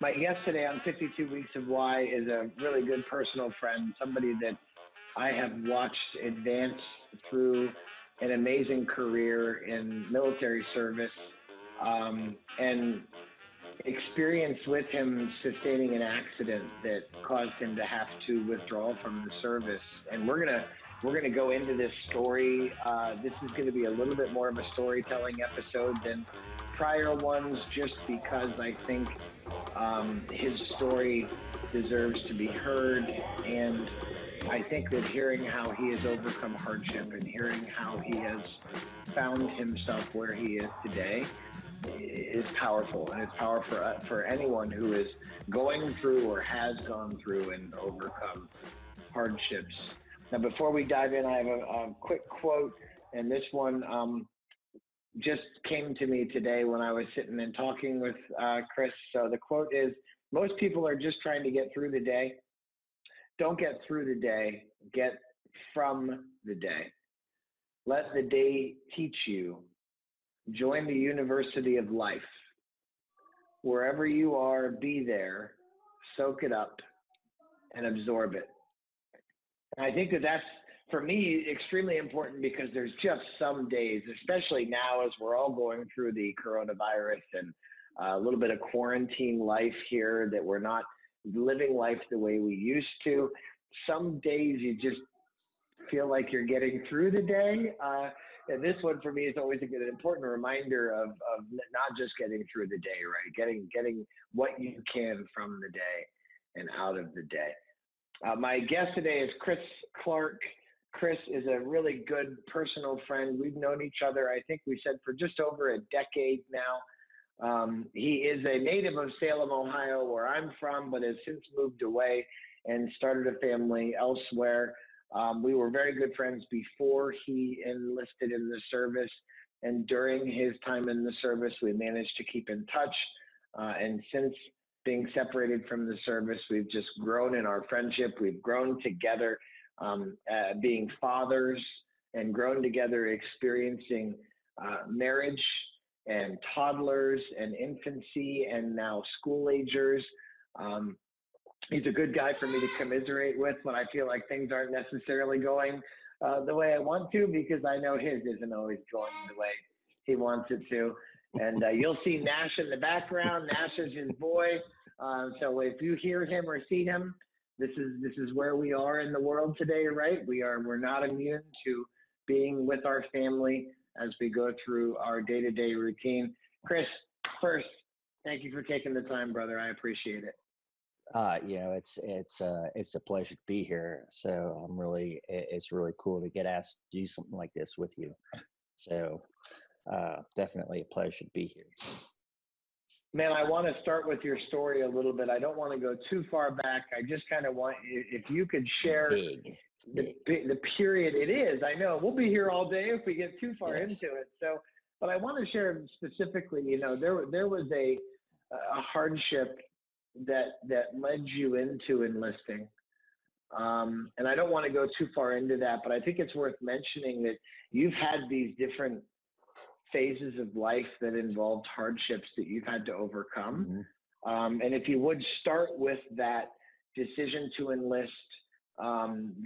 My guest today on 52 Weeks of Why is a really good personal friend, somebody that I have watched advance through an amazing career in military service, and experience with him sustaining an accident that caused him to have to withdraw from the service. And we're gonna go into this story. This is gonna be a little bit more of a storytelling episode than prior ones, just because I think his story deserves to be heard. And I think that hearing how he has overcome hardship and hearing how he has found himself where he is today is powerful, and it's powerful for anyone who is going through or has gone through and overcome hardships. Now, before we dive in, I have a quick quote, and this one just came to me today when I was sitting and talking with Chris. So the quote is, most people are just trying to get through the day. Don't get through the day, get from the day. Let the day teach you. Join the University of Life. Wherever you are, be there, soak it up, and absorb it. And I think that that's, for me, extremely important, because there's just some days, especially now as we're all going through the coronavirus and a little bit of quarantine life here, that we're not living life the way we used to. Some days you just feel like you're getting through the day. And this one for me is always an important reminder of not just getting through the day, right? Getting what you can from the day and out of the day. My guest today is Chris Clark. Chris is a really good personal friend. We've known each other, I think we said, for just over a decade now. He is a native of Salem, Ohio, where I'm from, but has since moved away and started a family elsewhere. We were very good friends before he enlisted in the service, and during his time in the service, we managed to keep in touch. And since being separated from the service, we've just grown in our friendship. We've grown together, being fathers, and grown together experiencing marriage and toddlers and infancy and now school-agers. He's a good guy for me to commiserate with when I feel like things aren't necessarily going the way I want to, because I know his isn't always going the way he wants it to. And you'll see Nash in the background. Nash is his boy. So if you hear him or see him, this is where we are in the world today, right? We're not immune to being with our family as we go through our day-to-day routine. Chris, first, thank you for taking the time, brother. I appreciate it. It's a pleasure to be here. So it's really cool to get asked to do something like this with you. So definitely a pleasure to be here. Man, I want to start with your story a little bit. I don't want to go too far back. I just kind of want, if you could share the period it is. I know we'll be here all day if we get too far into it. So, but I want to share specifically, there was a hardship that led you into enlisting. And I don't want to go too far into that, but I think it's worth mentioning that you've had these different phases of life that involved hardships that you've had to overcome. Mm-hmm. And if you would start with that decision to enlist,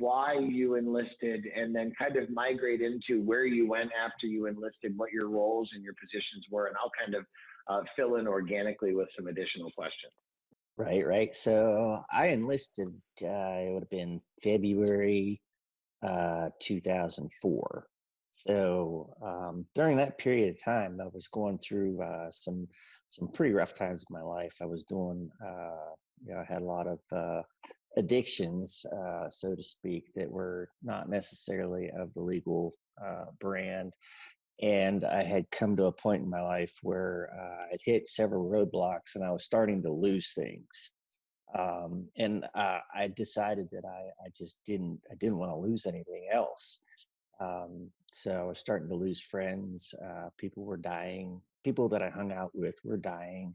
why you enlisted, and then kind of migrate into where you went after you enlisted, what your roles and your positions were, and I'll kind of fill in organically with some additional questions. Right. So I enlisted, it would have been February 2004. So during that period of time, I was going through some pretty rough times in my life. I was doing, I had a lot of addictions, so to speak, that were not necessarily of the legal brand. And I had come to a point in my life where I'd hit several roadblocks and I was starting to lose things. And I decided that I didn't want to lose anything else. So I was starting to lose friends. People were dying. People that I hung out with were dying.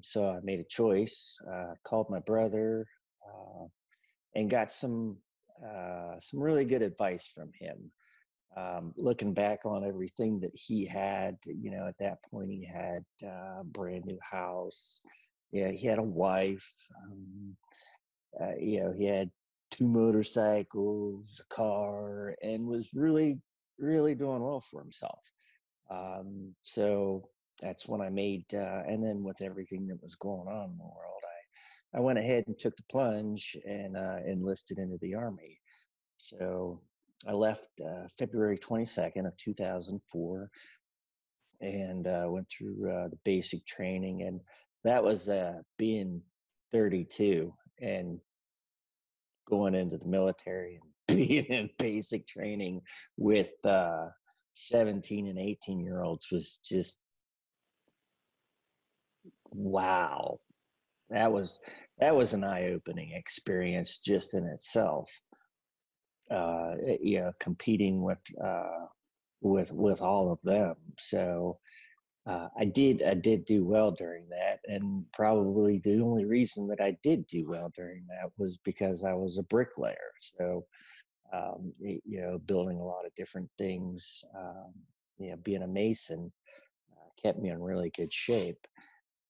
So I made a choice, called my brother, and got some really good advice from him. Looking back on everything that he had, at that point he had a brand new house, Yeah, he had a wife. He had two motorcycles, a car, and was really doing well for himself. So that's when I made, and then with everything that was going on in the world, I went ahead and took the plunge and enlisted into the Army. So I left February 22nd of 2004 and went through the basic training. And that was being 32 and going into the military and being in basic training with 17 and 18-year-olds was just, wow. That was an eye-opening experience just in itself. Competing with all of them. So I did do well during that, and probably the only reason that I did do well during that was because I was a bricklayer. So building a lot of different things. Being a mason kept me in really good shape.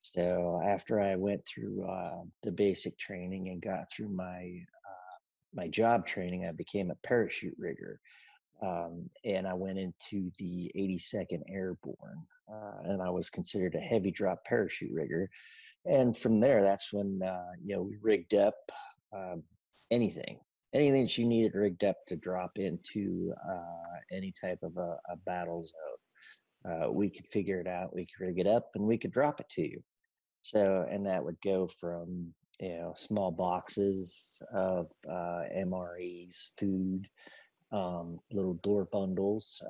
So after I went through the basic training and got through my job training, I became a parachute rigger, and I went into the 82nd Airborne, and I was considered a heavy drop parachute rigger. And from there, that's when we rigged up anything that you needed rigged up to drop into any type of a battle zone. We could figure it out, we could rig it up, and we could drop it to you. So, and that would go from, small boxes of MREs, food, little door bundles,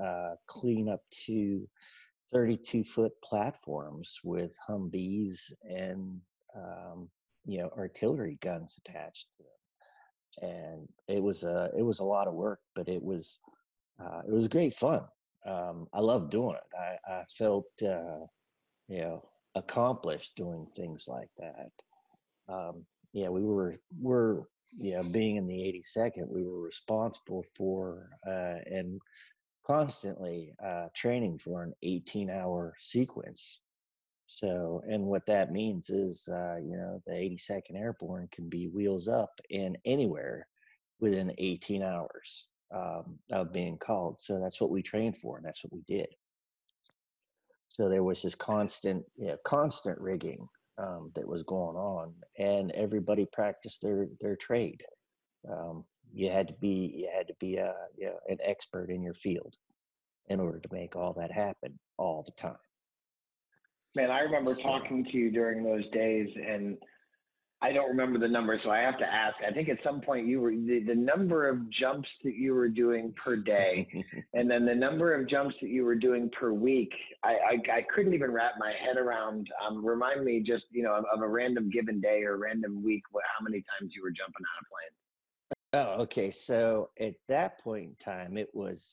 clean up to 32-foot platforms with Humvees and, artillery guns attached to them. And it was a lot of work, but it was great fun. I loved doing it. I felt, accomplished doing things like that. We were being in the 82nd, we were responsible for and constantly training for an 18-hour sequence. So, and what that means is, the 82nd Airborne can be wheels up in anywhere within 18 hours of being called. So that's what we trained for, and that's what we did. So there was this constant rigging that was going on, and everybody practiced their trade. You had to be an expert in your field in order to make all that happen all the time. Man, I remember talking to you during those days, and I don't remember the number, so I have to ask. I think at some point you were the number of jumps that you were doing per day, and then the number of jumps that you were doing per week. I couldn't even wrap my head around. Remind me just of a random given day or random week, how many times you were jumping out of plane. Oh, okay. So at that point in time, it was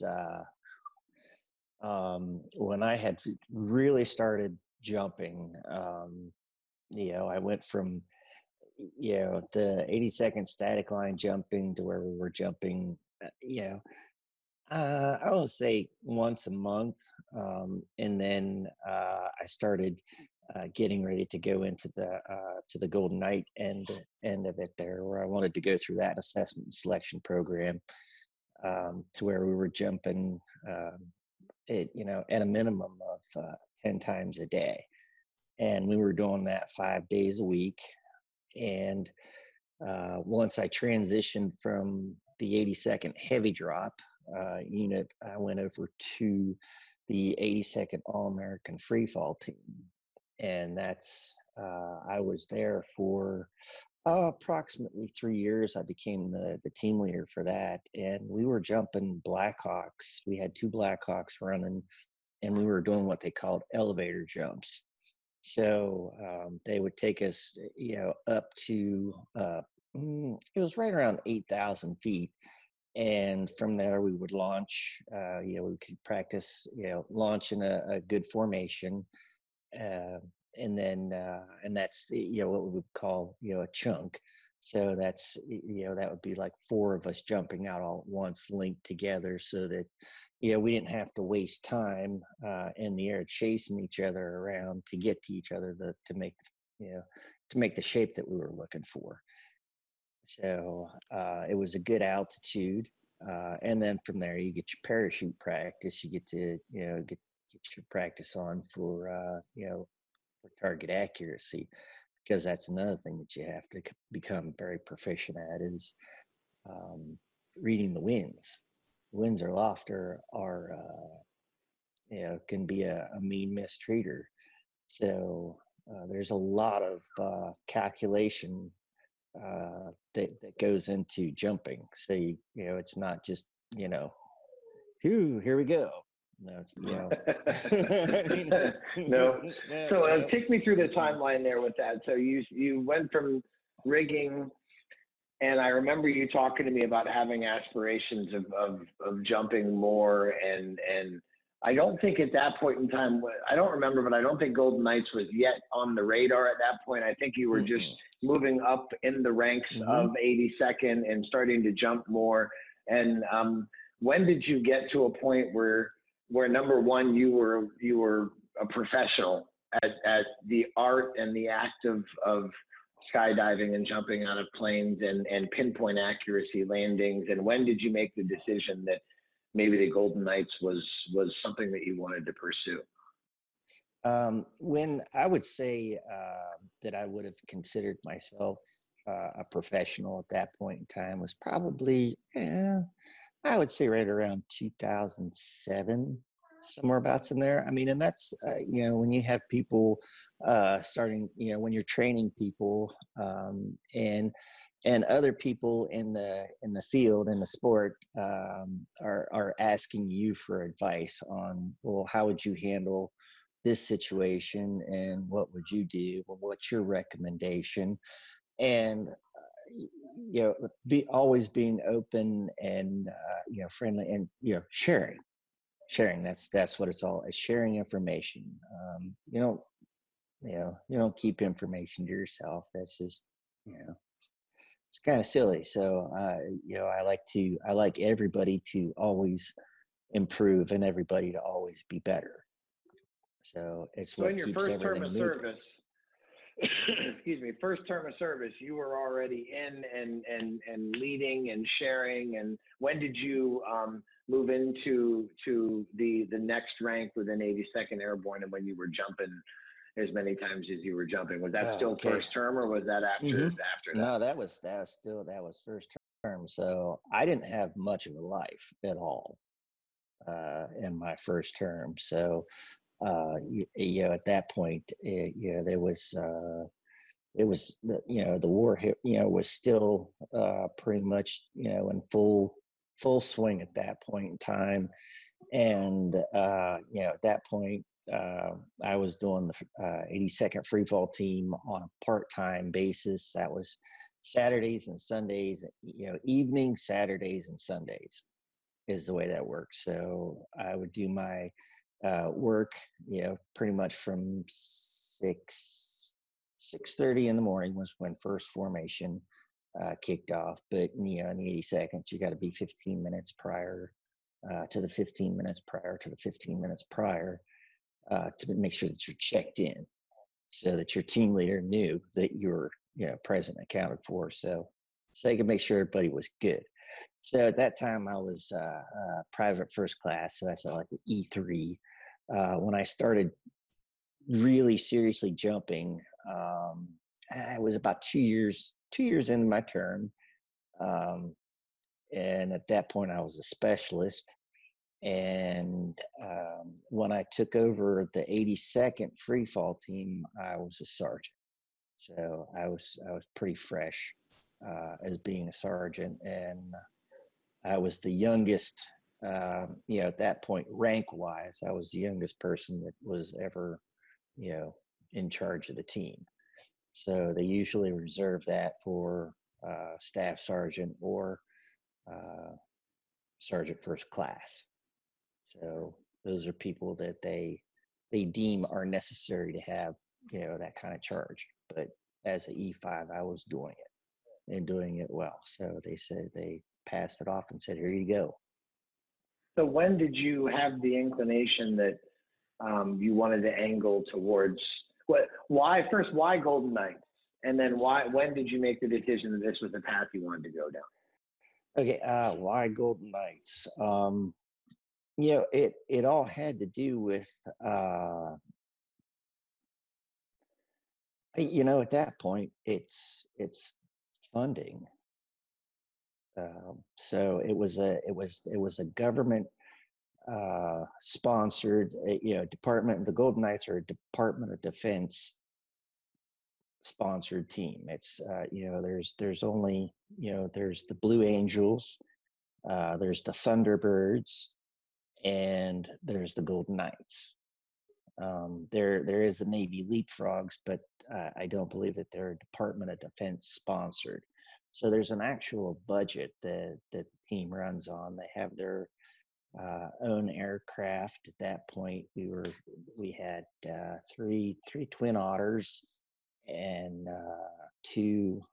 when I had really started jumping. I went from the 82nd static line jumping to where we were jumping, I would say once a month. And then I started getting ready to go into the Golden Knight end of it there, where I wanted to go through that assessment and selection program to where we were jumping, at a minimum of 10 times a day. And we were doing that 5 days a week. And once I transitioned from the 82nd heavy drop unit, I went over to the 82nd All-American Freefall team. And that's, I was there for approximately 3 years. I became the team leader for that. And we were jumping Blackhawks. We had two Blackhawks running, and we were doing what they called elevator jumps. So they would take us, up to, it was right around 8,000 feet. And from there we would launch, we could practice, launch in a good formation. And then, and that's, what we would call, a chunk. So that's, that would be like four of us jumping out all at once, linked together, so that, we didn't have to waste time in the air chasing each other around to get to each other to make you know, to make the shape that we were looking for. So it was a good altitude. And then from there, you get your parachute practice. You get to, you know, get your practice on for, you know, for target accuracy, because that's another thing that you have to become very proficient at is reading the winds. Winds aloft are you know, can be a mean mistreater. So there's a lot of calculation that goes into jumping. So you know, it's not just, you know, here we go. No, it's, you know. No. So take me through the timeline there with that. So you went from rigging, and I remember you talking to me about having aspirations of jumping more, and I don't think at that point in time, I don't remember, but I don't think Golden Knights was yet on the radar at that point. I think you were just moving up in the ranks of 82nd and starting to jump more. And when did you get to a point where number one, you were a professional at the art and the act of skydiving and jumping out of planes and pinpoint accuracy landings? And when did you make the decision that maybe the Golden Knights was something that you wanted to pursue? When I would say that I would have considered myself a professional at that point in time was probably, I would say right around 2007, somewhereabouts in there. I mean, and that's, you know, when you have people starting, you know, when you're training people and other people in the field, in the sport, are asking you for advice on, well, how would you handle this situation and what would you do? Well, what's your recommendation? And you know, always being open and you know, friendly, and you know, sharing. That's what it's all. It's sharing information. You don't keep information to yourself. That's just, you know, it's kind of silly. So you know, I like everybody to always improve and everybody to always be better. So it's what keeps everything moving. So in your first term of service, excuse me, first term of service, you were already in and leading and sharing. And when did you move into the next rank within 82nd Airborne, and when you were jumping as many times as you were jumping? Was that still first term, or was that after after that? No, that was first term. So I didn't have much of a life at all in my first term. So you know, at that point, you know, there was, it was, you know, the war hit, you know, was still pretty much, you know, in full swing at that point in time. And, you know, at that point, I was doing the 82nd Freefall team on a part-time basis. That was Saturdays and Sundays, you know, evening Saturdays and Sundays is the way that works. So I would do my work, you know, pretty much from 6:30 in the morning was when first formation kicked off. But you know, in the 82nd, you got to be 15 minutes prior to the 15 minutes prior to the 15 minutes prior. To make sure that you're checked in, so that your team leader knew that you were, you know, present, and accounted for, so they could make sure everybody was good. So at that time, I was private first class, so that's like an E3. When I started really seriously jumping, I was about two years into my term, and at that point, I was a specialist. And when I took over the 82nd Freefall team, I was a sergeant. So I was pretty fresh as being a sergeant, and I was the youngest. You know, at that point, rank-wise, I was the youngest person that was ever, you know, in charge of the team. So they usually reserve that for staff sergeant or sergeant first class. So those are people that they deem are necessary to have, you know, that kind of charge. But as an E5, I was doing it and doing it well. So they said, they passed it off and said, here you go. So when did you have the inclination that you wanted to angle towards Why first? Why Golden Knights? And then why? When did you make the decision that this was the path you wanted to go down? Okay, why Golden Knights? You know, it all had to do with you know, at that point, it's funding. So it was a government sponsored, you know, department. The Golden Knights are a Department of Defense sponsored team. It's you know, there's only, you know, there's the Blue Angels, there's the Thunderbirds, and there's the Golden Knights. There is the Navy Leapfrogs, but I don't believe that they're a Department of Defense sponsored. So there's an actual budget that the team runs on. They have their own aircraft. At that point, we had three Twin Otters and two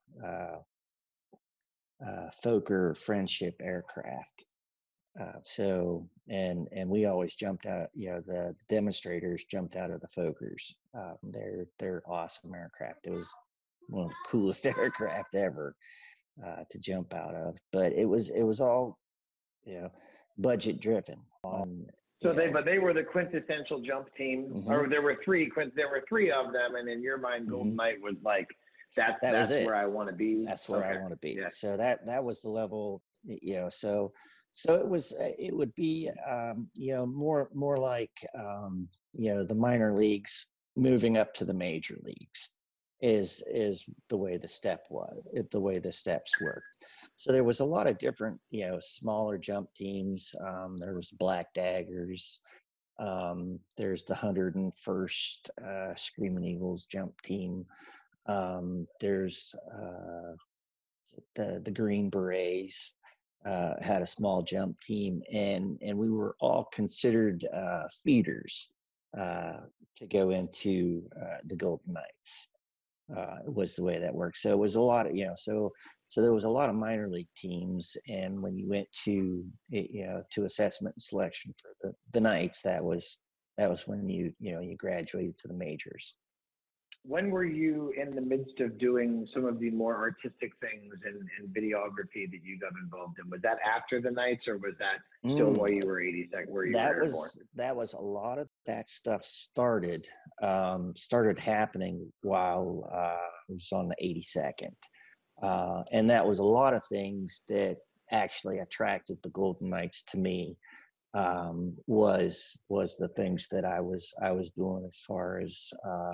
Fokker Friendship aircraft. So and we always jumped out. You know, the demonstrators jumped out of the Fokkers. They're awesome aircraft. It was one of the coolest aircraft ever to jump out of. But it was all, you know, budget driven. But they were the quintessential jump team, mm-hmm. or there were three of them, and in your mind, Golden mm-hmm. Knight was like that's where I want to be. That's where I want to be. Yeah. So that was the level, you know. So it would be you know, more like you know, the minor leagues moving up to the major leagues is the way the steps worked. So there was a lot of different, you know, smaller jump teams. There was Black Daggers. There's the 101st Screaming Eagles jump team. There's the Green Berets had a small jump team, and we were all considered feeders to go into the Golden Knights. Was the way that worked. So it was a lot of, you know, so there was a lot of minor league teams, and when you went to, you know, to assessment and selection for the Knights, that was when you graduated to the majors. When were you in the midst of doing some of the more artistic things and videography that you got involved in? Was that after the Knights, or was that still while you were 82nd? Where you that was born? That was a lot of that stuff started happening while I was on the 82nd, and that was a lot of things that actually attracted the Golden Knights to me. Was the things that I was doing as far as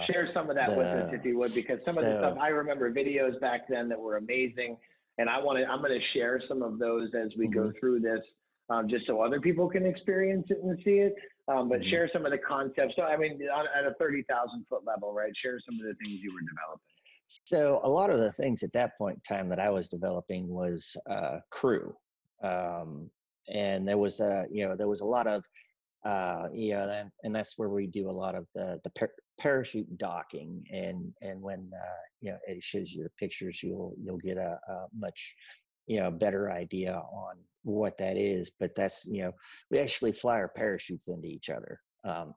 share some of that with us if you would, because some of the stuff I remember videos back then that were amazing, and I'm going to share some of those as we mm-hmm. go through this, just so other people can experience it and see it. But mm-hmm. share some of the concepts. So I mean, at a 30,000-foot level, right? Share some of the things you were developing. So a lot of the things at that point in time that I was developing was crew. And there was a lot of you know, and that's where we do a lot of the parachute docking, and when you know, it shows you the pictures, you'll get a much, you know, better idea on what that is. But that's, you know, we actually fly our parachutes into each other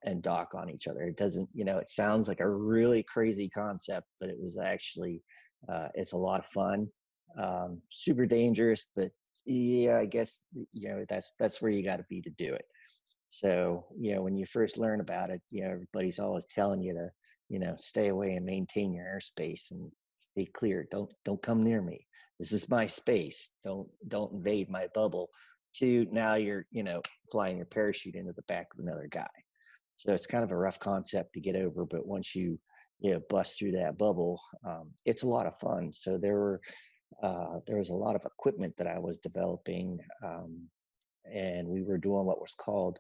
and dock on each other. It doesn't, you know, it sounds like a really crazy concept, but it was actually it's a lot of fun, super dangerous, but yeah, I guess, you know, that's where you got to be to do it. So, you know, when you first learn about it, you know, everybody's always telling you to, you know, stay away and maintain your airspace and stay clear. Don't come near me. This is my space. Don't invade my bubble. To now you're, you know, flying your parachute into the back of another guy. So it's kind of a rough concept to get over, but once you know, bust through that bubble, it's a lot of fun. So there was a lot of equipment that I was developing, and we were doing what was called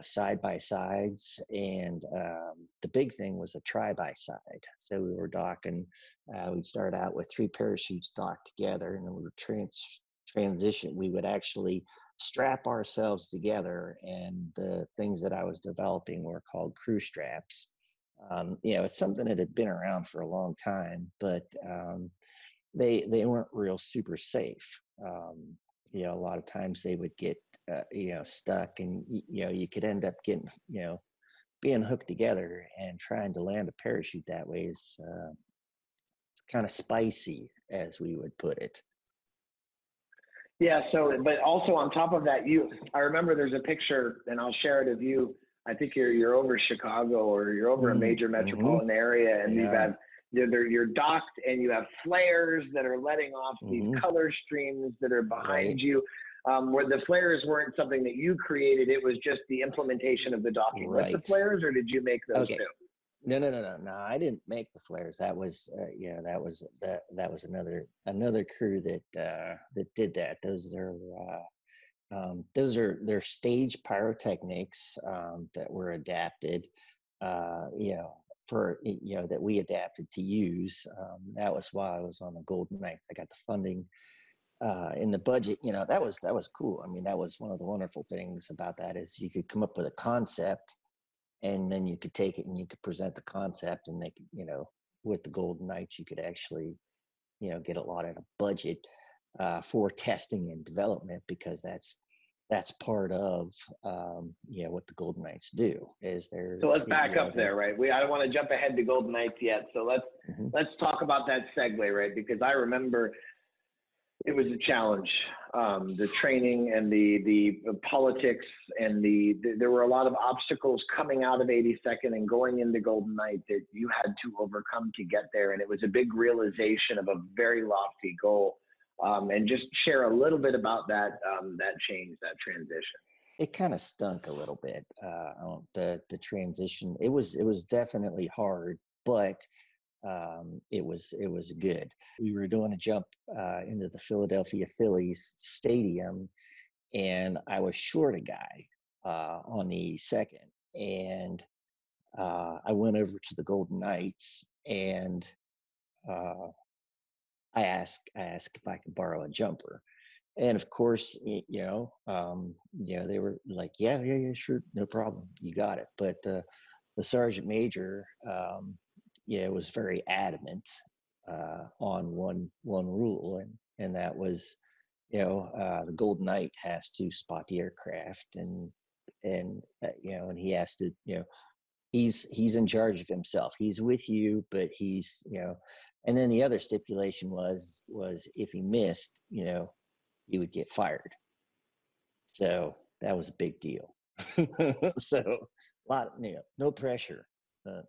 side-by-sides, and the big thing was a try-by-side. So we were docking. We'd start out with three parachutes docked together, and then we would transition. We would actually strap ourselves together, and the things that I was developing were called crew straps. You know, it's something that had been around for a long time, but they weren't real super safe. You know, a lot of times they would get, you know, stuck, and, you know, you could end up getting, you know, being hooked together and trying to land a parachute that way is it's kind of spicy, as we would put it. Yeah. So, but also on top of that, I remember there's a picture, and I'll share it of you. I think you're over Chicago, or you're over a major metropolitan area, and yeah. You're docked, and you have flares that are letting off these color streams that are behind you. Where the flares weren't something that you created, it was just the implementation of the docking. Right. Was the flares, or did you make those too? No. I didn't make the flares. That was, that was another crew that did that. Those are stage pyrotechnics that were adapted, that we adapted to use. That was why I was on the Golden Knights. I got the funding in the budget. That was cool. I mean, that was one of the wonderful things about that is you could come up with a concept, and then you could take it and you could present the concept, and they could, with the Golden Knights, you could actually, get a lot of budget for testing and development, because that's part of what the Golden Knights do. So let's back up there, right? I don't want to jump ahead to Golden Knights yet. So let's talk about that segue, right? Because I remember it was a challenge. The training and the politics and there were a lot of obstacles coming out of 82nd and going into Golden Knight that you had to overcome to get there. And it was a big realization of a very lofty goal. And just share a little bit about that change, that transition. It kind of stunk a little bit. The transition. It was definitely hard, but it was good. We were doing a jump into the Philadelphia Phillies stadium, and I was short a guy on the second, and I went over to the Golden Knights and. I asked if I could borrow a jumper, and of course, they were like, yeah, sure, no problem, you got it. But the sergeant major, was very adamant on one rule, and that was, the Golden Knight has to spot the aircraft, and he has to, he's in charge of himself. He's with you, but he's. And then the other stipulation was if he missed, he would get fired. So that was a big deal. So no pressure, at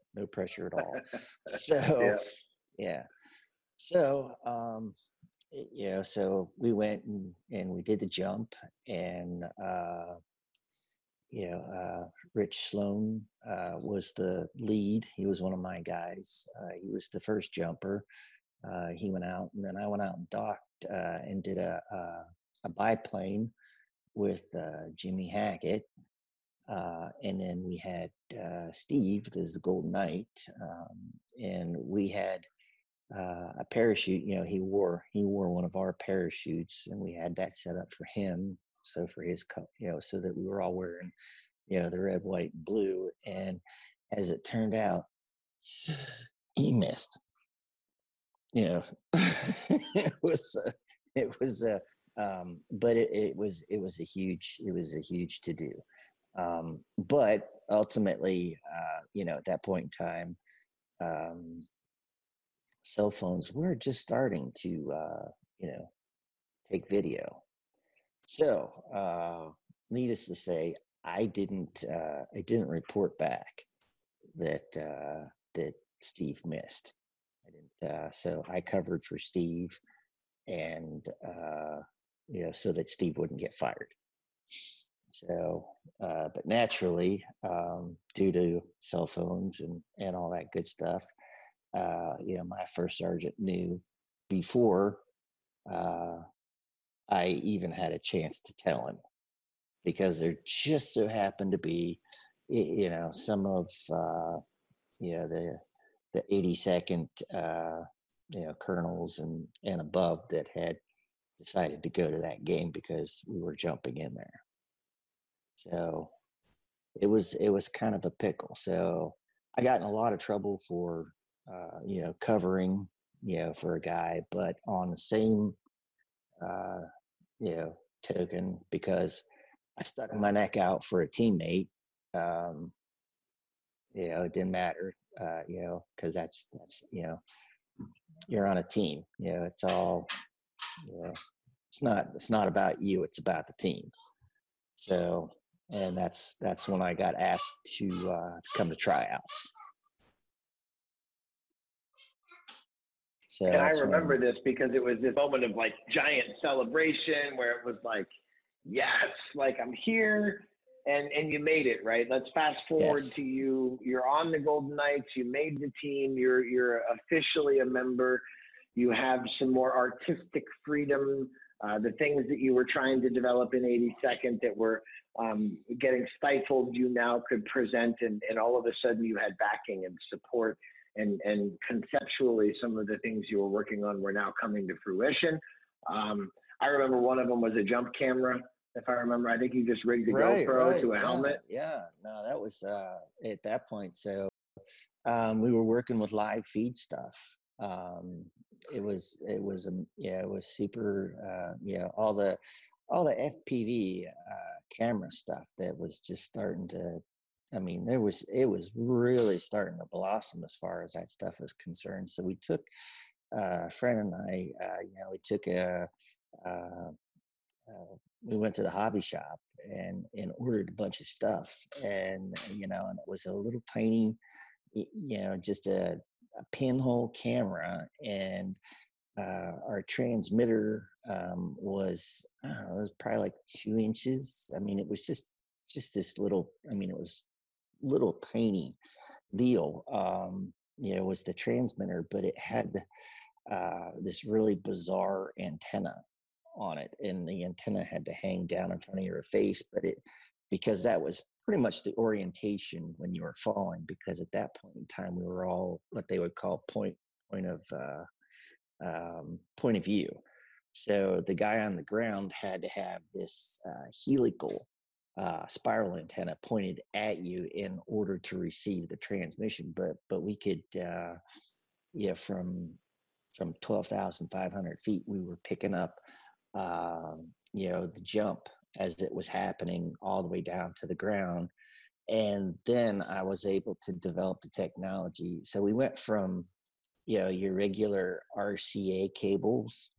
all. So yeah. So so we went and we did the jump, and Rich Sloan was the lead. He was one of my guys. He was the first jumper. He went out, and then I went out and docked and did a biplane with Jimmy Hackett. And then we had Steve, this is the Golden Knight, and we had a parachute. He wore one of our parachutes, and we had that set up for him. So for his cup, so that we were all wearing, the red, white, and blue. And as it turned out, he missed. It was a huge to do. But ultimately, at that point in time, cell phones were just starting to, take video. So, needless to say, I didn't report back that Steve missed. So I covered for Steve, and so that Steve wouldn't get fired. So, but naturally, due to cell phones and all that good stuff, my first sergeant knew before. I even had a chance to tell him, because there just so happened to be, some of, the 82nd, colonels and above that had decided to go to that game because we were jumping in there. So it was kind of a pickle. So I got in a lot of trouble for, covering, for a guy, but on the same, token, because I stuck my neck out for a teammate you know, it didn't matter, you know, because that's, you know, you're on a team, you know, it's all, you know, it's not about you, it's about the team. So, and that's when I got asked to come to tryouts. So and I remember this because it was this moment of like giant celebration where it was like, yes, like I'm here, and you made it, right? Let's fast forward yes. to you. You're on the Golden Knights. You made the team. You're officially a member. You have some more artistic freedom. The things that you were trying to develop in 82nd that were getting stifled, you now could present, and all of a sudden you had backing and support, and conceptually some of the things you were working on were now coming to fruition. I remember one of them was a jump camera, if I remember. I think you just rigged a GoPro to a helmet. Yeah, no, that was at that point. So we were working with live feed stuff. It was yeah, it was super, you know, all the FPV camera stuff that was just starting to, I mean, it was really starting to blossom as far as that stuff is concerned. So we took a friend and I, you know, we took we went to the hobby shop and ordered a bunch of stuff, and you know, and it was a little tiny, you know, just a pinhole camera, and our transmitter was, I don't know, it was probably like 2 inches. I mean, it was just this little, I mean, it was little tiny deal, you know, was the transmitter, but it had this really bizarre antenna on it, and the antenna had to hang down in front of your face, but it, because that was pretty much the orientation when you were falling, because at that point in time we were all what they would call point of view. So the guy on the ground had to have this helical spiral antenna pointed at you in order to receive the transmission. But we could, yeah, from 12,500 feet, we were picking up, you know, the jump as it was happening all the way down to the ground. And then I was able to develop the technology. So we went from, you know, your regular RCA cables,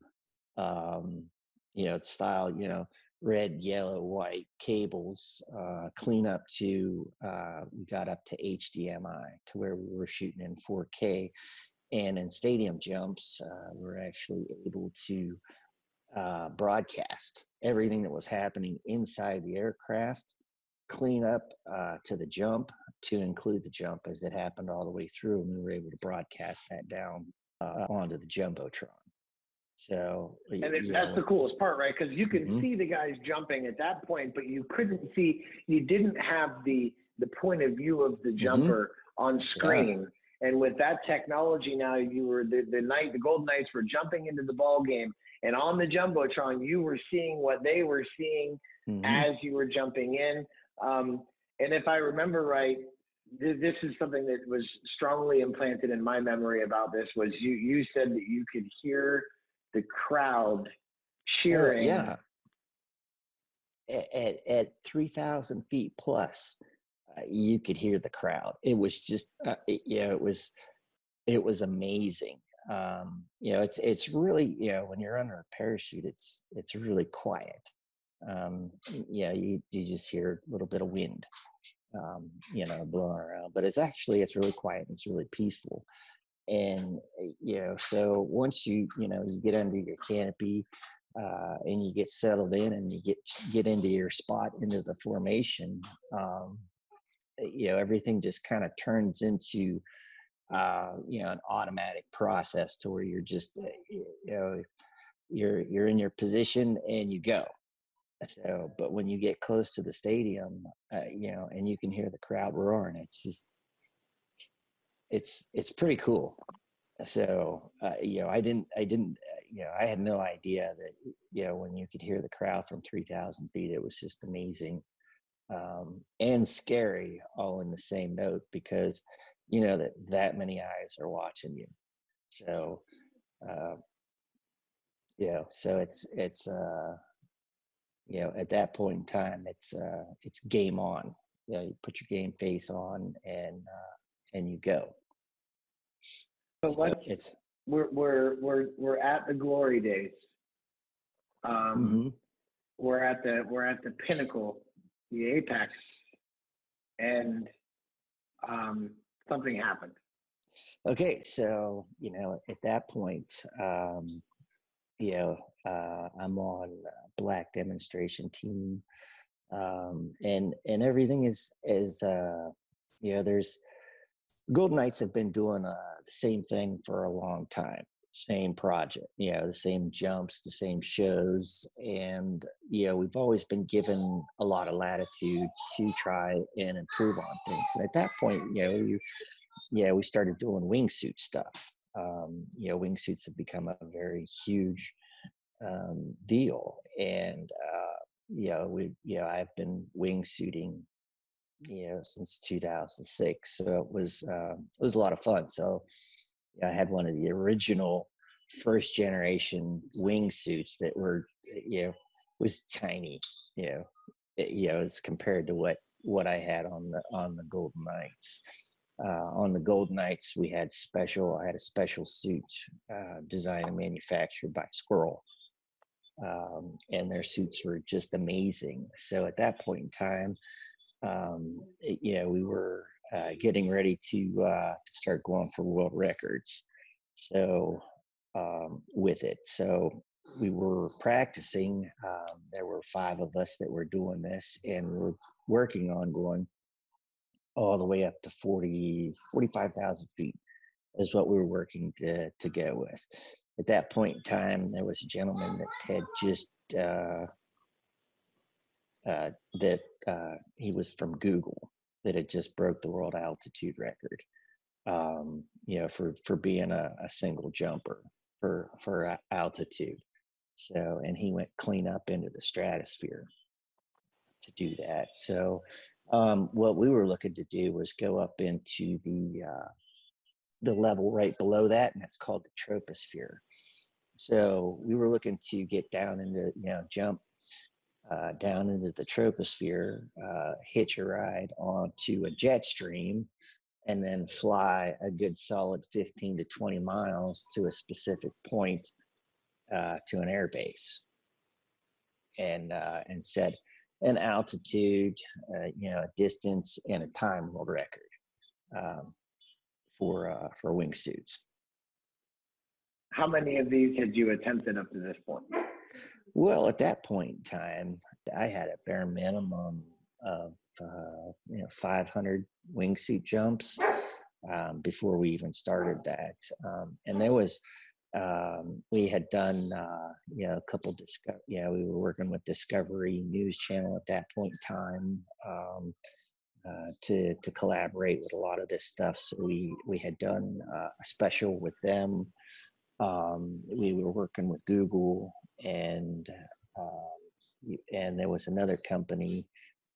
you know, style, you know, red, yellow, white cables, clean up to, we got up to HDMI, to where we were shooting in 4K. And in stadium jumps, we were actually able to broadcast everything that was happening inside the aircraft, clean up to the jump, to include the jump as it happened all the way through, and we were able to broadcast that down onto the Jumbotron. So, and that's the coolest part, right? Because you could mm-hmm. see the guys jumping at that point, but you couldn't see, you didn't have the point of view of the jumper mm-hmm. on screen. Yeah. And with that technology now, you were the Golden Knights were jumping into the ball game, and on the Jumbotron, you were seeing what they were seeing mm-hmm. as you were jumping in. And if I remember right, this is something that was strongly implanted in my memory about this, was you said that you could hear the crowd cheering. Yeah. At 3,000 feet plus, you could hear the crowd. It was just, you know, it was amazing. You know, it's really, you know, when you're under a parachute, it's really quiet. Yeah, you just hear a little bit of wind, you know, blowing around, but it's really quiet, and it's really peaceful. And, you know, so once you know, you get under your canopy, and you get settled in, and you get into your spot, into the formation, you know, everything just kind of turns into, you know, an automatic process, to where you're just, you know, you're in your position and you go. So, but when you get close to the stadium, you know, and you can hear the crowd roaring, it's just, it's pretty cool. So, you know, I didn't, you know, I had no idea that, you know, when you could hear the crowd from 3,000 feet, it was just amazing, and scary, all in the same note, because you know that many eyes are watching you. So, you know, so it's, you know, at that point in time, it's game on. you know, you put your game face on and you go. So we're at the glory days. Mm-hmm. We're at the pinnacle, the apex, and something happened. Okay, so you know at that point, you know, I'm on a black demonstration team, and everything is you know, there's Golden Knights have been doing the same thing for a long time, same project, you know, the same jumps, the same shows, and you know, we've always been given a lot of latitude to try and improve on things. And at that point, you know, we started doing wingsuit stuff. You know, wingsuits have become a very huge deal, and you know, I've been wingsuiting, you know, since 2006, so it was a lot of fun. So you know, I had one of the original first generation wingsuits that were, you know, was tiny, you know, as compared to what I had on the Golden Knights. On the Golden Knights, I had a special suit designed and manufactured by Squirrel, and their suits were just amazing. So at that point in time, you know, we were getting ready to start going for world records. So with it, so we were practicing. There were 5 of us that were doing this, and we were working on going all the way up to 45,000 feet is what we were working to go with. At that point in time, there was a gentleman that had just he was from Google, that had just broke the world altitude record, you know, for being a single jumper for altitude. So, and he went clean up into the stratosphere to do that. So what we were looking to do was go up into the level right below that, and that's called the troposphere. So we were looking to get down into, you know, jump down into the troposphere, hitch a ride onto a jet stream, and then fly a good solid 15 to 20 miles to a specific point, to an air base, and set an altitude, you know, a distance and a time world record for wingsuits. How many of these had you attempted up to this point? Well, at that point in time, I had a bare minimum of, you know, 500 wingsuit jumps before we even started that. And there was, we had done, you know, a couple, you know, we were working with Discovery News Channel at that point in time to collaborate with a lot of this stuff. So we had done a special with them. We were working with Google, and there was another company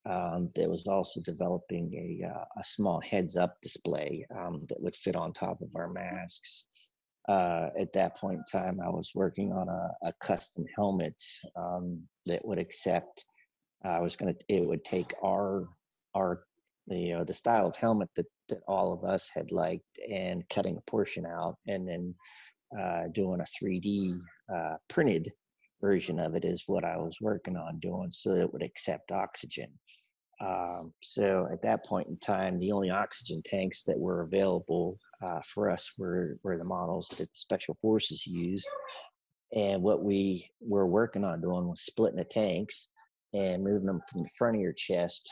that was also developing a small heads-up display that would fit on top of our masks. At that point in time, I was working on a custom helmet that would accept. It would take our you know, the style of helmet that all of us had liked, and cutting a portion out, and then doing a 3D printed version of it is what I was working on doing, so that it would accept oxygen. So at that point in time, the only oxygen tanks that were available for us were the models that the Special Forces used. And what we were working on doing was splitting the tanks and moving them from the front of your chest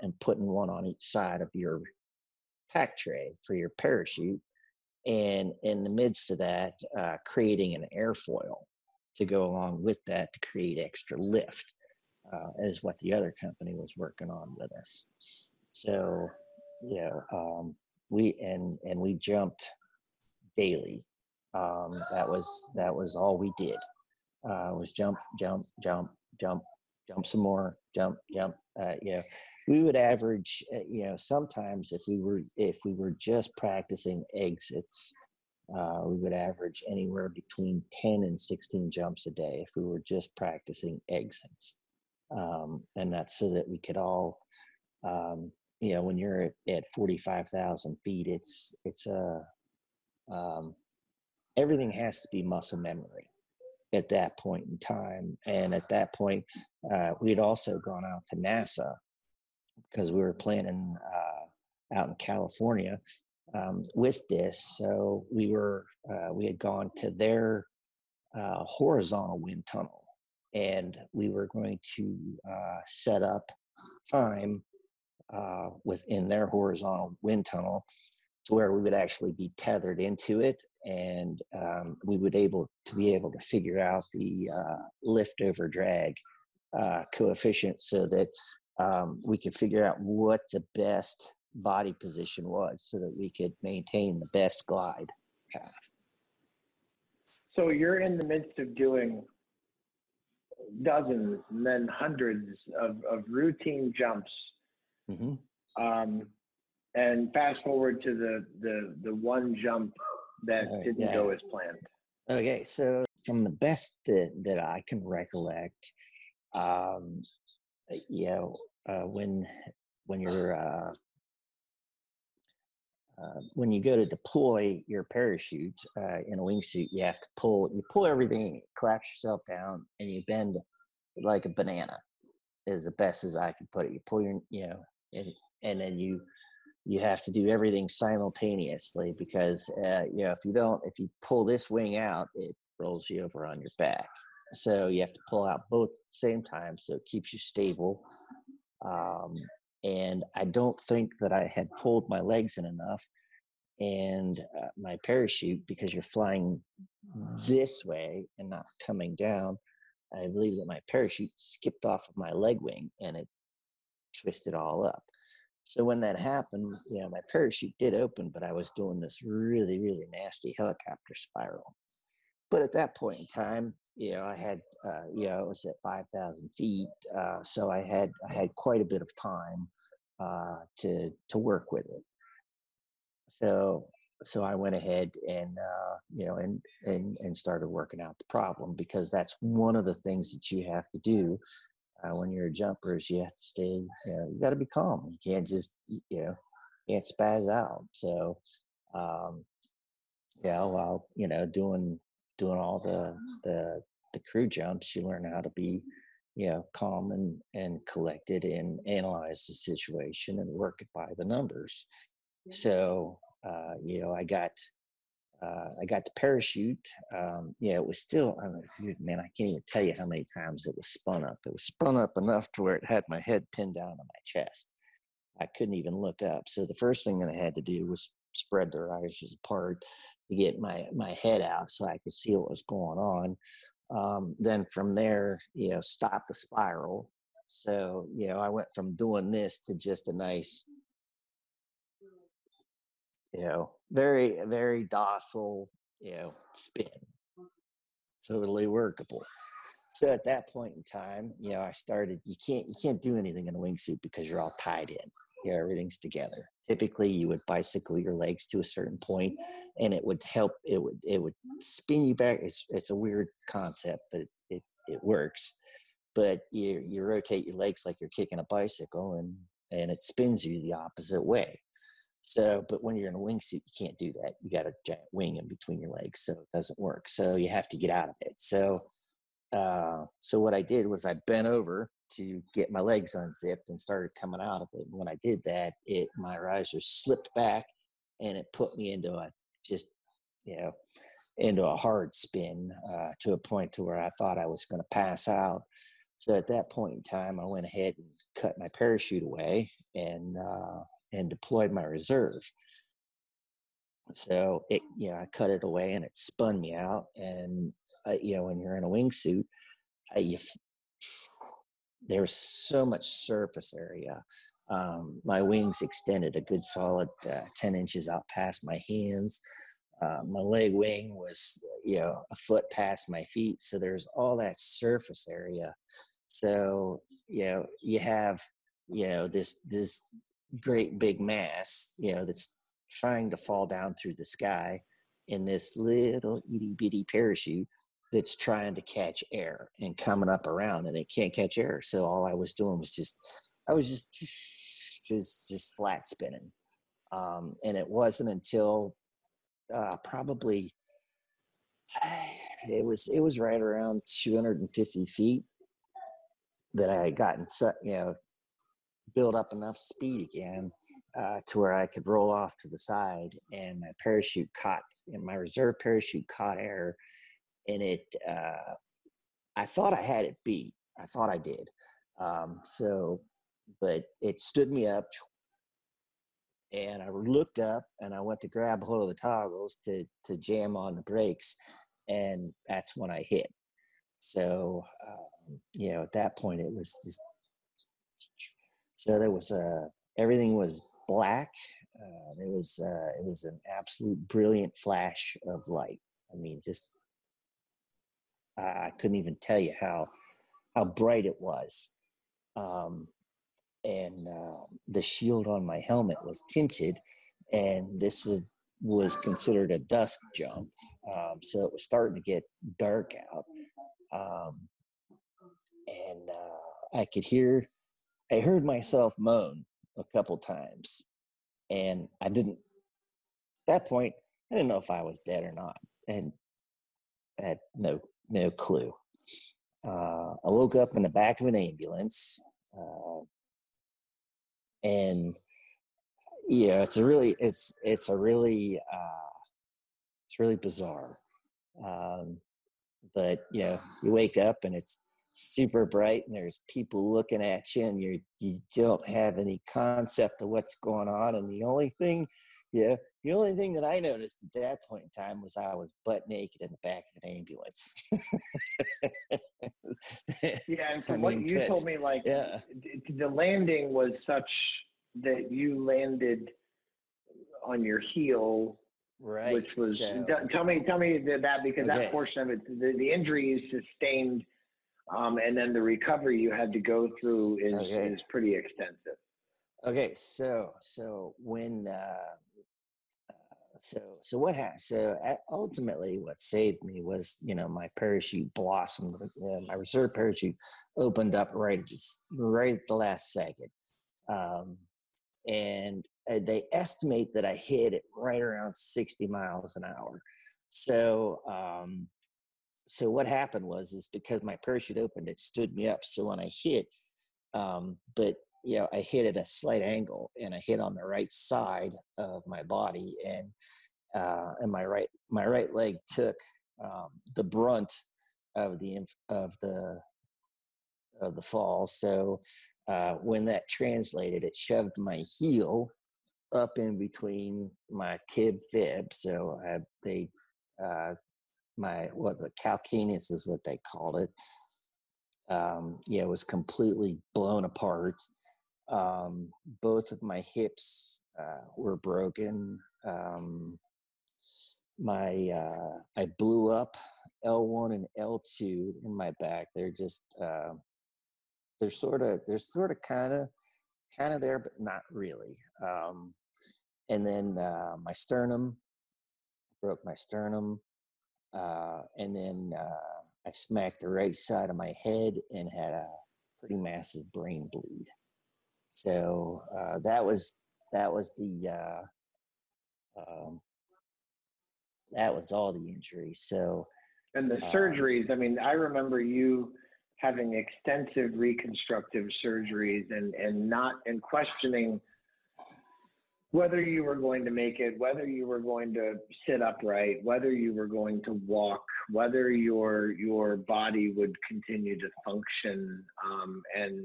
and putting one on each side of your pack tray for your parachute. And in the midst of that, creating an airfoil to go along with that to create extra lift is what the other company was working on with us. So, you know, we jumped daily. That was all we did, was jump some more, jump. You know, we would average, you know, sometimes if we were just practicing exits, we would average anywhere between 10 and 16 jumps a day if we were just practicing exits. And that's so that we could all You know, when you're at 45,000 feet, it's everything has to be muscle memory at that point in time. And at that point, we'd also gone out to NASA because we were planning out in California with this. So we were, we had gone to their horizontal wind tunnel, and we were going to set up time within their horizontal wind tunnel to where we would actually be tethered into it, and we would be able to figure out the lift over drag coefficient so that we could figure out what the best body position was so that we could maintain the best glide path. So you're in the midst of doing dozens and then hundreds of routine jumps. Mm-hmm. And fast forward to the one jump that didn't go as planned. Okay, so from the best that I can recollect, you know, when you're when you go to deploy your parachute in a wingsuit, you have to pull everything, collapse yourself down, and you bend like a banana, is the best as I can put it. You pull your, you know, and then you have to do everything simultaneously because, you know, if you pull this wing out, it rolls you over on your back. So you have to pull out both at the same time, so it keeps you stable. And I don't think that I had pulled my legs in enough and my parachute, because you're flying this way and not coming down. I believe that my parachute skipped off of my leg wing and it twisted all up. So when that happened, you know, my parachute did open, but I was doing this really, really nasty helicopter spiral. But at that point in time, you know, I had, you know, it was at 5,000 feet. So I had quite a bit of time to work with it. So I went ahead and, you know, and started working out the problem, because that's one of the things that you have to do when you're a jumper is you have to stay, you know, you got to be calm. You can't just, you know, you can't spaz out. So, yeah, while, you know, doing all the crew jumps, you learn how to be, you know, calm and collected and analyze the situation and work it by the numbers. So, you know, I got the parachute. Yeah, it was still, I mean, man, I can't even tell you how many times it was spun up. It was spun up enough to where it had my head pinned down on my chest. I couldn't even look up. So the first thing that I had to do was spread the risers apart to get my head out so I could see what was going on. Then from there, you know, stop the spiral. So, you know, I went from doing this to just a nice, you know, very, very docile, you know, spin. Totally workable. So at that point in time, you know, I started, you can't do anything in a wingsuit because you're all tied in. You know, everything's together. Typically you would bicycle your legs to a certain point and it would help, it would spin you back. It's a weird concept, but it works. But you rotate your legs like you're kicking a bicycle and it spins you the opposite way. So, but when you're in a wingsuit, you can't do that. You got a giant wing in between your legs, so it doesn't work. So you have to get out of it. So what I did was I bent over to get my legs unzipped and started coming out of it. And when I did that, my riser slipped back and it put me into a hard spin to a point to where I thought I was going to pass out. So at that point in time, I went ahead and cut my parachute away and deployed my reserve. So it, you know, I cut it away and it spun me out. And you know, when you're in a wingsuit, there's so much surface area. My wings extended a good solid 10 inches out past my hands. My leg wing was, you know, a foot past my feet. So there's all that surface area. So, you know, you have, you know, this great big mass, you know, that's trying to fall down through the sky in this little itty bitty parachute that's trying to catch air and coming up around, and it can't catch air. So all I was doing was just was just flat spinning. And it wasn't until probably it was right around 250 feet that I had gotten, build up enough speed again to where I could roll off to the side, and my parachute caught, and my reserve parachute caught air, and it, I thought I had it beat. I thought I did. But it stood me up, and I looked up, and I went to grab hold of the toggles to jam on the brakes, and that's when I hit. So, at that point it was just, so there was everything was black. It was an absolute brilliant flash of light. I mean, just I couldn't even tell you how bright it was. The shield on my helmet was tinted, and this was considered a dusk jump. So it was starting to get dark out, I could hear. I heard myself moan a couple times, and at that point, I didn't know if I was dead or not, and I had no clue. I woke up in the back of an ambulance, it's really bizarre. You wake up and it's super bright, and there's people looking at you, and you don't have any concept of what's going on. And the only thing that I noticed at that point in time was I was butt naked in the back of an ambulance. Yeah, and from what you told me, the landing was such that you landed on your heel. Right. Which was tell me that, because that portion of it, the injury you sustained. And then the recovery you had to go through is pretty extensive. Okay, so when so what happened? So ultimately, what saved me was my parachute blossomed. My reserve parachute opened up right at the last second, and they estimate that I hit it right around 60 miles an hour. So. So what happened was because my parachute opened, it stood me up. So when I hit, I hit at a slight angle, and I hit on the right side of my body, and my right leg took the brunt of the fall. So when that translated, it shoved my heel up in between my tib fib. So the calcaneus is what they called it. It was completely blown apart. Both of my hips were broken. I blew up L1 and L2 in my back. They're just they're sort of kind of there, but not really. My sternum, broke my sternum. I smacked the right side of my head and had a pretty massive brain bleed. So that was all the injuries. So and the surgeries. I mean, I remember you having extensive reconstructive surgeries and not and questioning whether you were going to make it, whether you were going to sit upright, whether you were going to walk, whether your body would continue to function, and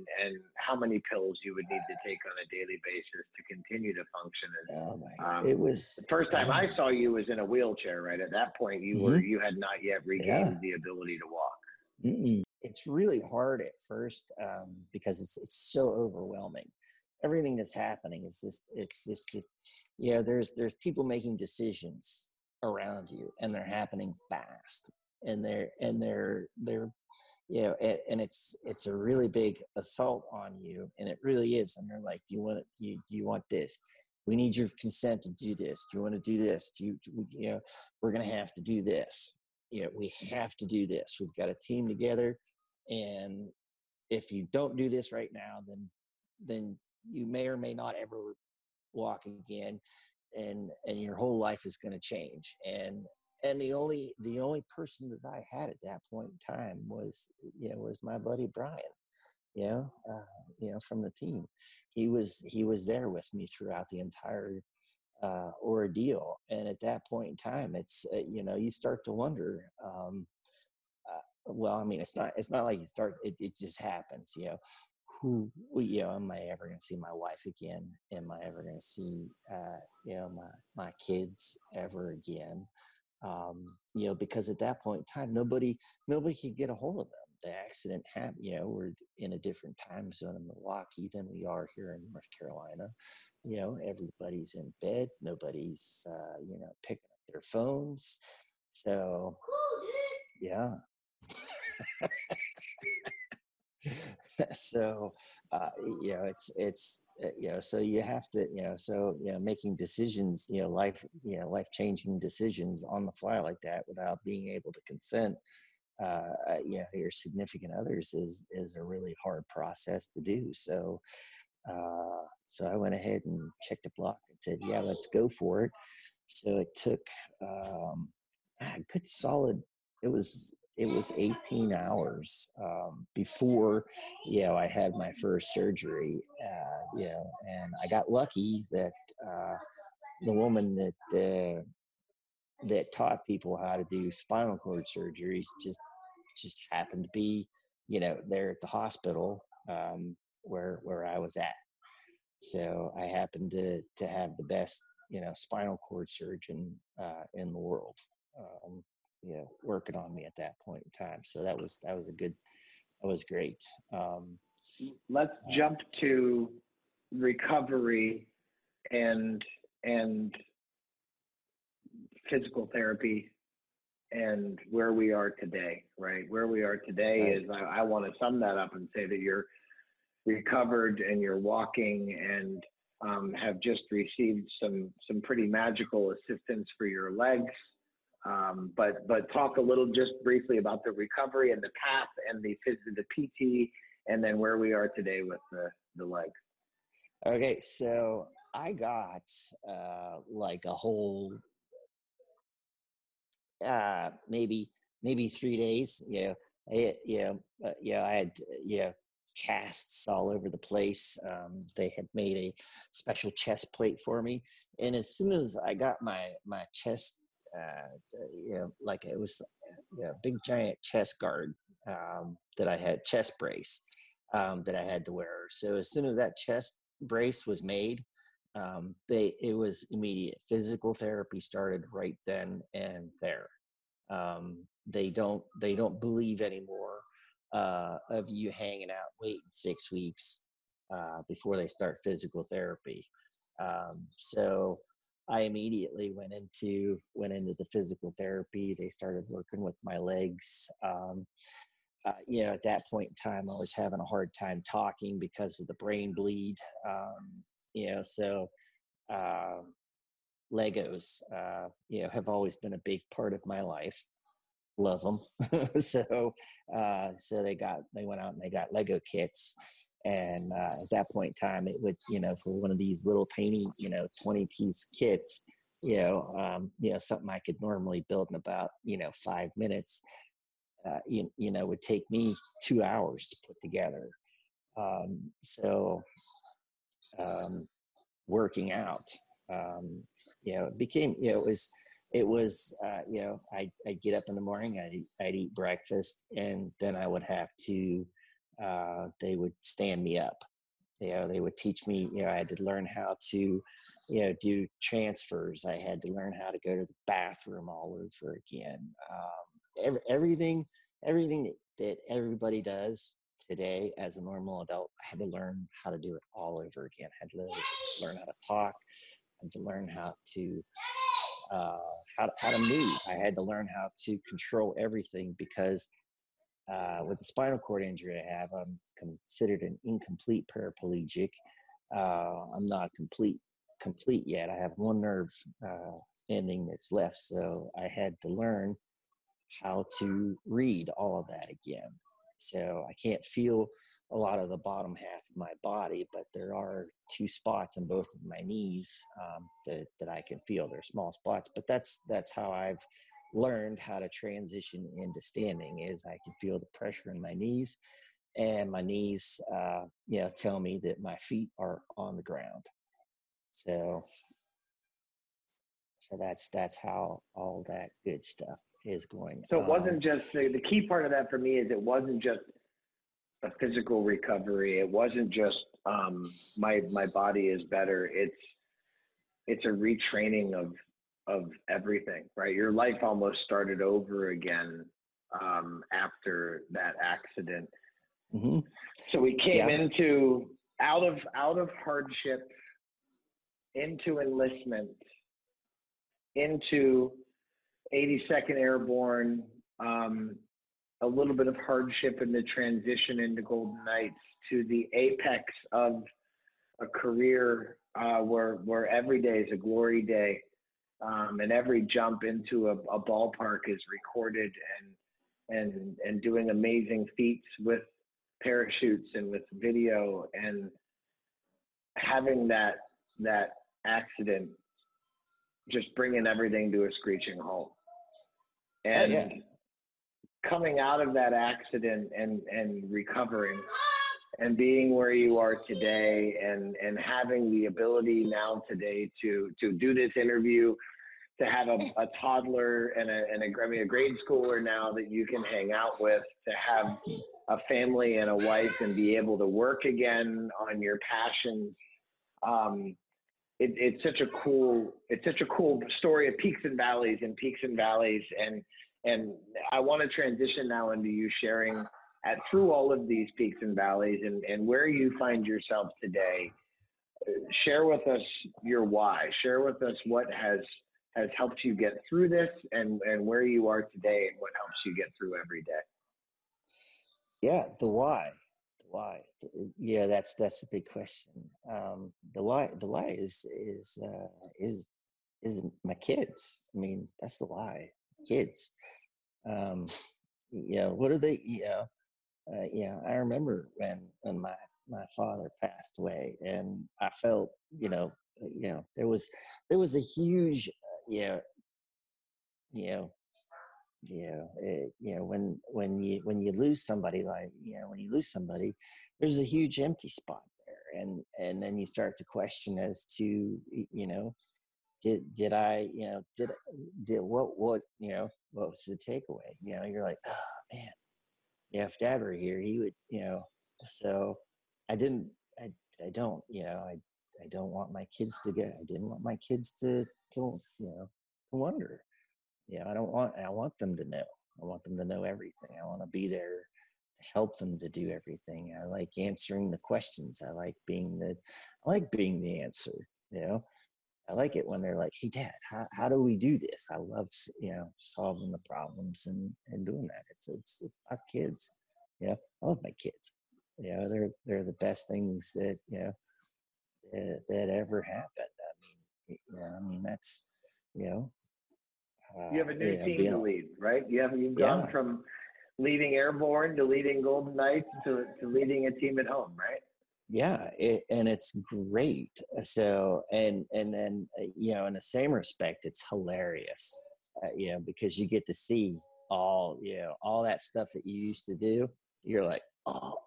how many pills you would need to take on a daily basis to continue to function. It was the first time I saw you was in a wheelchair. Right at that point, you were you had not yet regained the ability to walk. Mm-mm. It's really hard at first because it's so overwhelming. Everything that's happening is just there's people making decisions around you, and they're happening fast, and they're it's a really big assault on you, and it really is. And they're like, do you want this? We need your consent to do this. Do you want to do this? We're going to have to do this. We have to do this. We've got a team together. And if you don't do this right now, then you may or may not ever walk again, and your whole life is going to change. And the only person that I had at that point in time was, was my buddy Brian, from the team. He was there with me throughout the entire ordeal. And at that point in time, it's, you start to wonder, it's not like it just happens, am I ever going to see my wife again? Am I ever going to see, my kids ever again? Because at that point in time, nobody could get a hold of them. The accident happened, we're in a different time zone in Milwaukee than we are here in North Carolina. Everybody's in bed. Nobody's, picking up their phones. So, yeah. So, so you have to, making decisions, life-changing decisions on the fly like that without being able to consent, your significant others is a really hard process to do. So, I went ahead and checked the block and said, yeah, let's go for it. So it took, a good solid, it was 18 hours before, I had my first surgery, and I got lucky that the woman that taught people how to do spinal cord surgeries just happened to be, there at the hospital where I was at. So I happened to have the best, spinal cord surgeon in the world. Working on me at that point in time. So that was great. Let's jump to recovery and physical therapy and where we are today, right? Where we are today is, I want to sum that up and say that you're recovered and you're walking and have just received some pretty magical assistance for your legs. But talk a little just briefly about the recovery and the path and the PT and then where we are today with the leg. Okay, so I got like a whole maybe 3 days. I had casts all over the place. They had made a special chest plate for me, and as soon as I got my chest. A big giant chest guard chest brace that I had to wear. So as soon as that chest brace was made, it was immediate. Physical therapy started right then and there. They don't believe anymore of you hanging out waiting 6 weeks before they start physical therapy. So I immediately went into the physical therapy. They started working with my legs. At that point in time, I was having a hard time talking because of the brain bleed. Legos, have always been a big part of my life. Love them. So they went out and they got Lego kits. And at that point in time, it would, for one of these little tiny, 20-piece kits, something I could normally build in about, 5 minutes, would take me 2 hours to put together. Working out, it became, I'd get up in the morning, I'd eat breakfast, and then I would have to. They would stand me up. They would teach me, I had to learn how to, do transfers. I had to learn how to go to the bathroom all over again. Everything that everybody does today as a normal adult, I had to learn how to do it all over again. I had to learn how to talk. I had to learn how to move. I had to learn how to control everything because with the spinal cord injury I have, I'm considered an incomplete paraplegic. I'm not complete yet. I have one nerve ending that's left, so I had to learn how to read all of that again. So I can't feel a lot of the bottom half of my body, but there are two spots in both of my knees that I can feel. They're small spots, but that's how I've learned how to transition into standing, is I can feel the pressure in my knees, and my knees tell me that my feet are on the ground. So that's how all that good stuff is going. So it wasn't just the key part of that for me is it wasn't just a physical recovery. It wasn't just my body is better. It's a retraining of everything, right? Your life almost started over again after that accident. Mm-hmm. So we came into out of hardship, into enlistment, into 82nd Airborne, a little bit of hardship in the transition into Golden Knights, to the apex of a career where every day is a glory day, and every jump into a ballpark is recorded, and doing amazing feats with parachutes and with video, and having that accident just bringing everything to a screeching halt. And coming out of that accident and recovering and being where you are today, and having the ability now today to do this interview, to have a toddler and a grade schooler now that you can hang out with, to have a family and a wife, and be able to work again on your passions. It's such a cool story of peaks and valleys. And I want to transition now into you sharing through all of these peaks and valleys and where you find yourself today. Share with us your why. Share with us what has helped you get through this, and where you are today, and what helps you get through every day. Yeah, the why. Why? Yeah, that's a big question. The why is my kids. I mean, that's the why. Kids. What are they? I remember when my father passed away, and I felt there was a huge when you lose somebody, there's a huge empty spot there, and then you start to question as to what was the takeaway? You're like, oh man, if Dad were here, he would, so I don't want my kids to I didn't want my kids to wonder. I want them to know. I want them to know everything. I want to be there to help them to do everything. I like answering the questions. I like being the answer. I like it when they're like, "Hey, Dad, how do we do this?" I love solving the problems and doing that. It's our kids. I love my kids. They're the best things that that ever happened. I mean that's you have a new team to lead, right? You've gone from leading Airborne to leading Golden Knights to leading a team at home, right? Yeah, and it's great. So, and then in the same respect, it's hilarious, because you get to see all that stuff that you used to do. You're like, oh,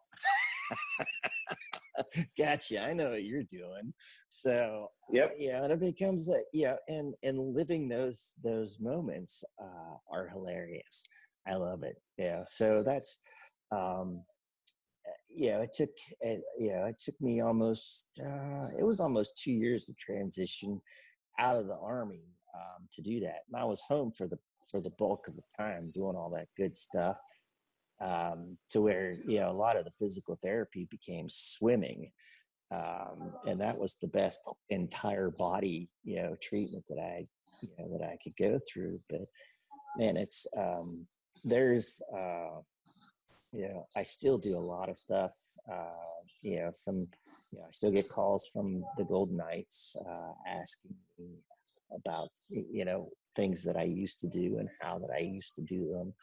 gotcha, I know what you're doing. So and it becomes and living those moments are hilarious. I love it. So that's it took me almost it was 2 years to transition out of the Army to do that, and I was home for the bulk of the time doing all that good stuff. To where a lot of the physical therapy became swimming, and that was the best entire body treatment that I could go through. But man, it's I still do a lot of stuff. I still get calls from the Golden Knights asking me about things that I used to do and how that I used to do them.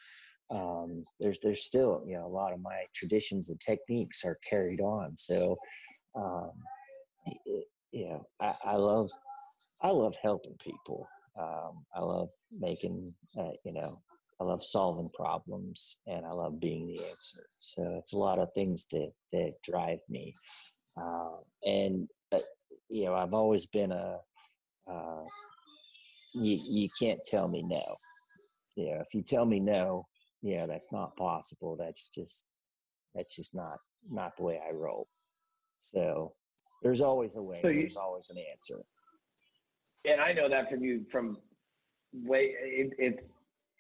There's still, you know, a lot of my traditions and techniques are carried on. So, I love helping people. I love making, I love solving problems, and I love being the answer. So it's a lot of things that drive me. I've always been you can't tell me no. You know, if you tell me no, that's not possible. That's just not the way I roll. So there's always a way. There's always an answer. And I know that from you,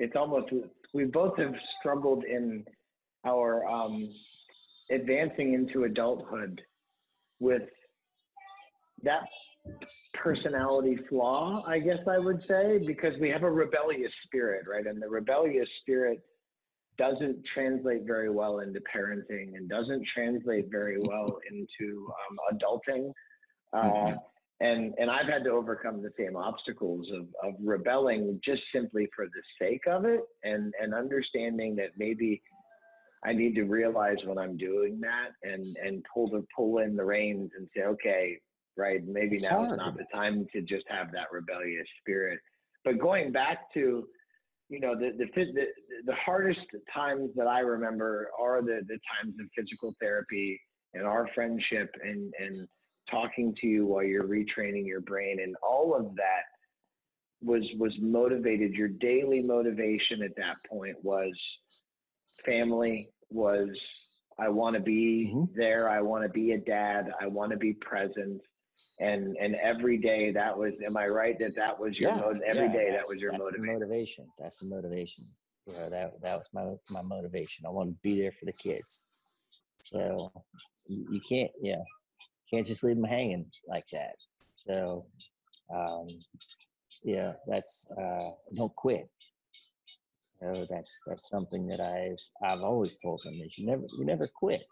it's almost, we both have struggled in our advancing into adulthood with that personality flaw, I guess I would say, because we have a rebellious spirit, right? And the rebellious spirit doesn't translate very well into parenting, and doesn't translate very well into adulting. Mm-hmm. And I've had to overcome the same obstacles of rebelling just simply for the sake of it, and understanding that maybe I need to realize when I'm doing that and pull in the reins and say, okay, right, maybe it's now hard. Is not the time to just have that rebellious spirit. But going back to, the hardest times that I remember are the times of physical therapy and our friendship and talking to you while you're retraining your brain, and all of that was motivated. Your daily motivation at that point was family, was I want to be mm-hmm. there, I want to be a dad, I want to be present, and every day that was, am I right that was your motivation? That's the motivation. That was my motivation. I want to be there for the kids. So you can't can't just leave them hanging like that. So, that's don't quit. So that's something that I've always told them, is you never quit.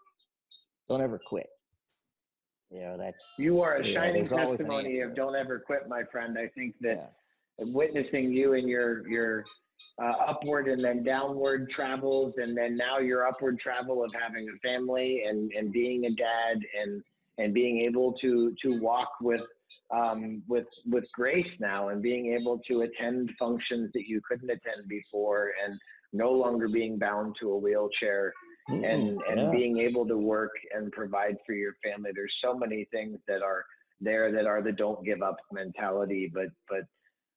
Don't ever quit. You are a shining testimony of don't ever quit, my friend. I think that witnessing you and your upward and then downward travels, and then now your upward travel of having a family and being a dad and being able to walk with grace now, and being able to attend functions that you couldn't attend before, and no longer being bound to a wheelchair, and being able to work and provide for your family. There's so many things that are there that are the don't give up mentality, but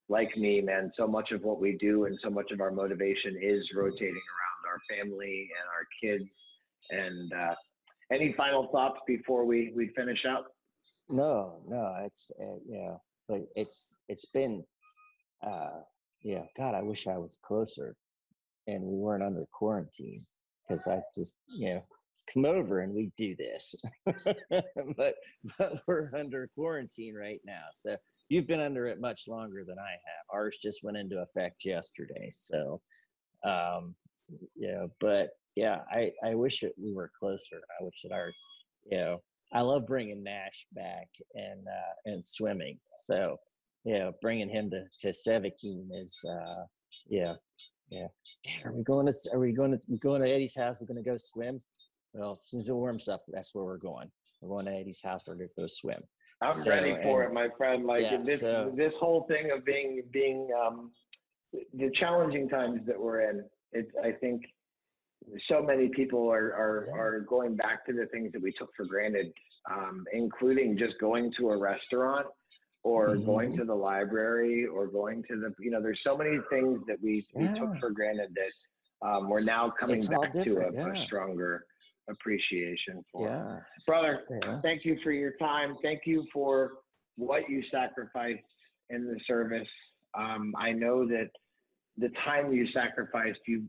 like me, man, so much of what we do and so much of our motivation is rotating around our family and our kids. And any final thoughts before we finish up? No, it's but it's been God, I wish I was closer and we weren't under quarantine, because I just come over and we do this, but we're under quarantine right now. So you've been under it much longer than I have. Ours just went into effect yesterday. So I wish that we were closer. I wish that our, I love bringing Nash back and swimming. So, bringing him to Sevakeem is, Are we going to Eddie's house? We're going to go swim. Well, as soon as it warms up, that's where we're going. We're going to Eddie's house. We're going to go swim. I'm ready for it, my friend. Like this whole thing of being the challenging times that we're in. It's, I think, so many people are going back to the things that we took for granted, including just going to a restaurant, or mm-hmm. going to the library, or going to the, there's so many things that we took for granted that we're now coming back to a stronger appreciation for. Yeah. Brother, thank you for your time. Thank you for what you sacrificed in the service. I know that the time you sacrificed, you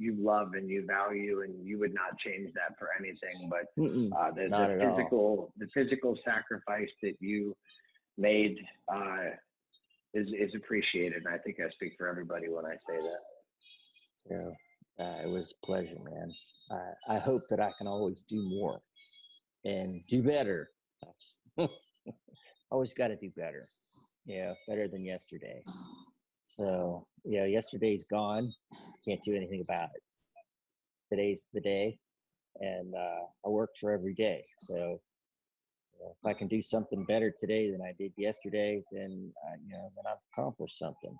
love and you value, and you would not change that for anything. But the physical sacrifice that you made is appreciated, and I think I speak for everybody when I say that. It was a pleasure, man. I hope that I can always do more and do better. Always got to do better. Better than yesterday. So, yesterday's gone. Can't do anything about it. today's the day, and I work for every day. So if I can do something better today than I did yesterday, then I, then I've accomplished something.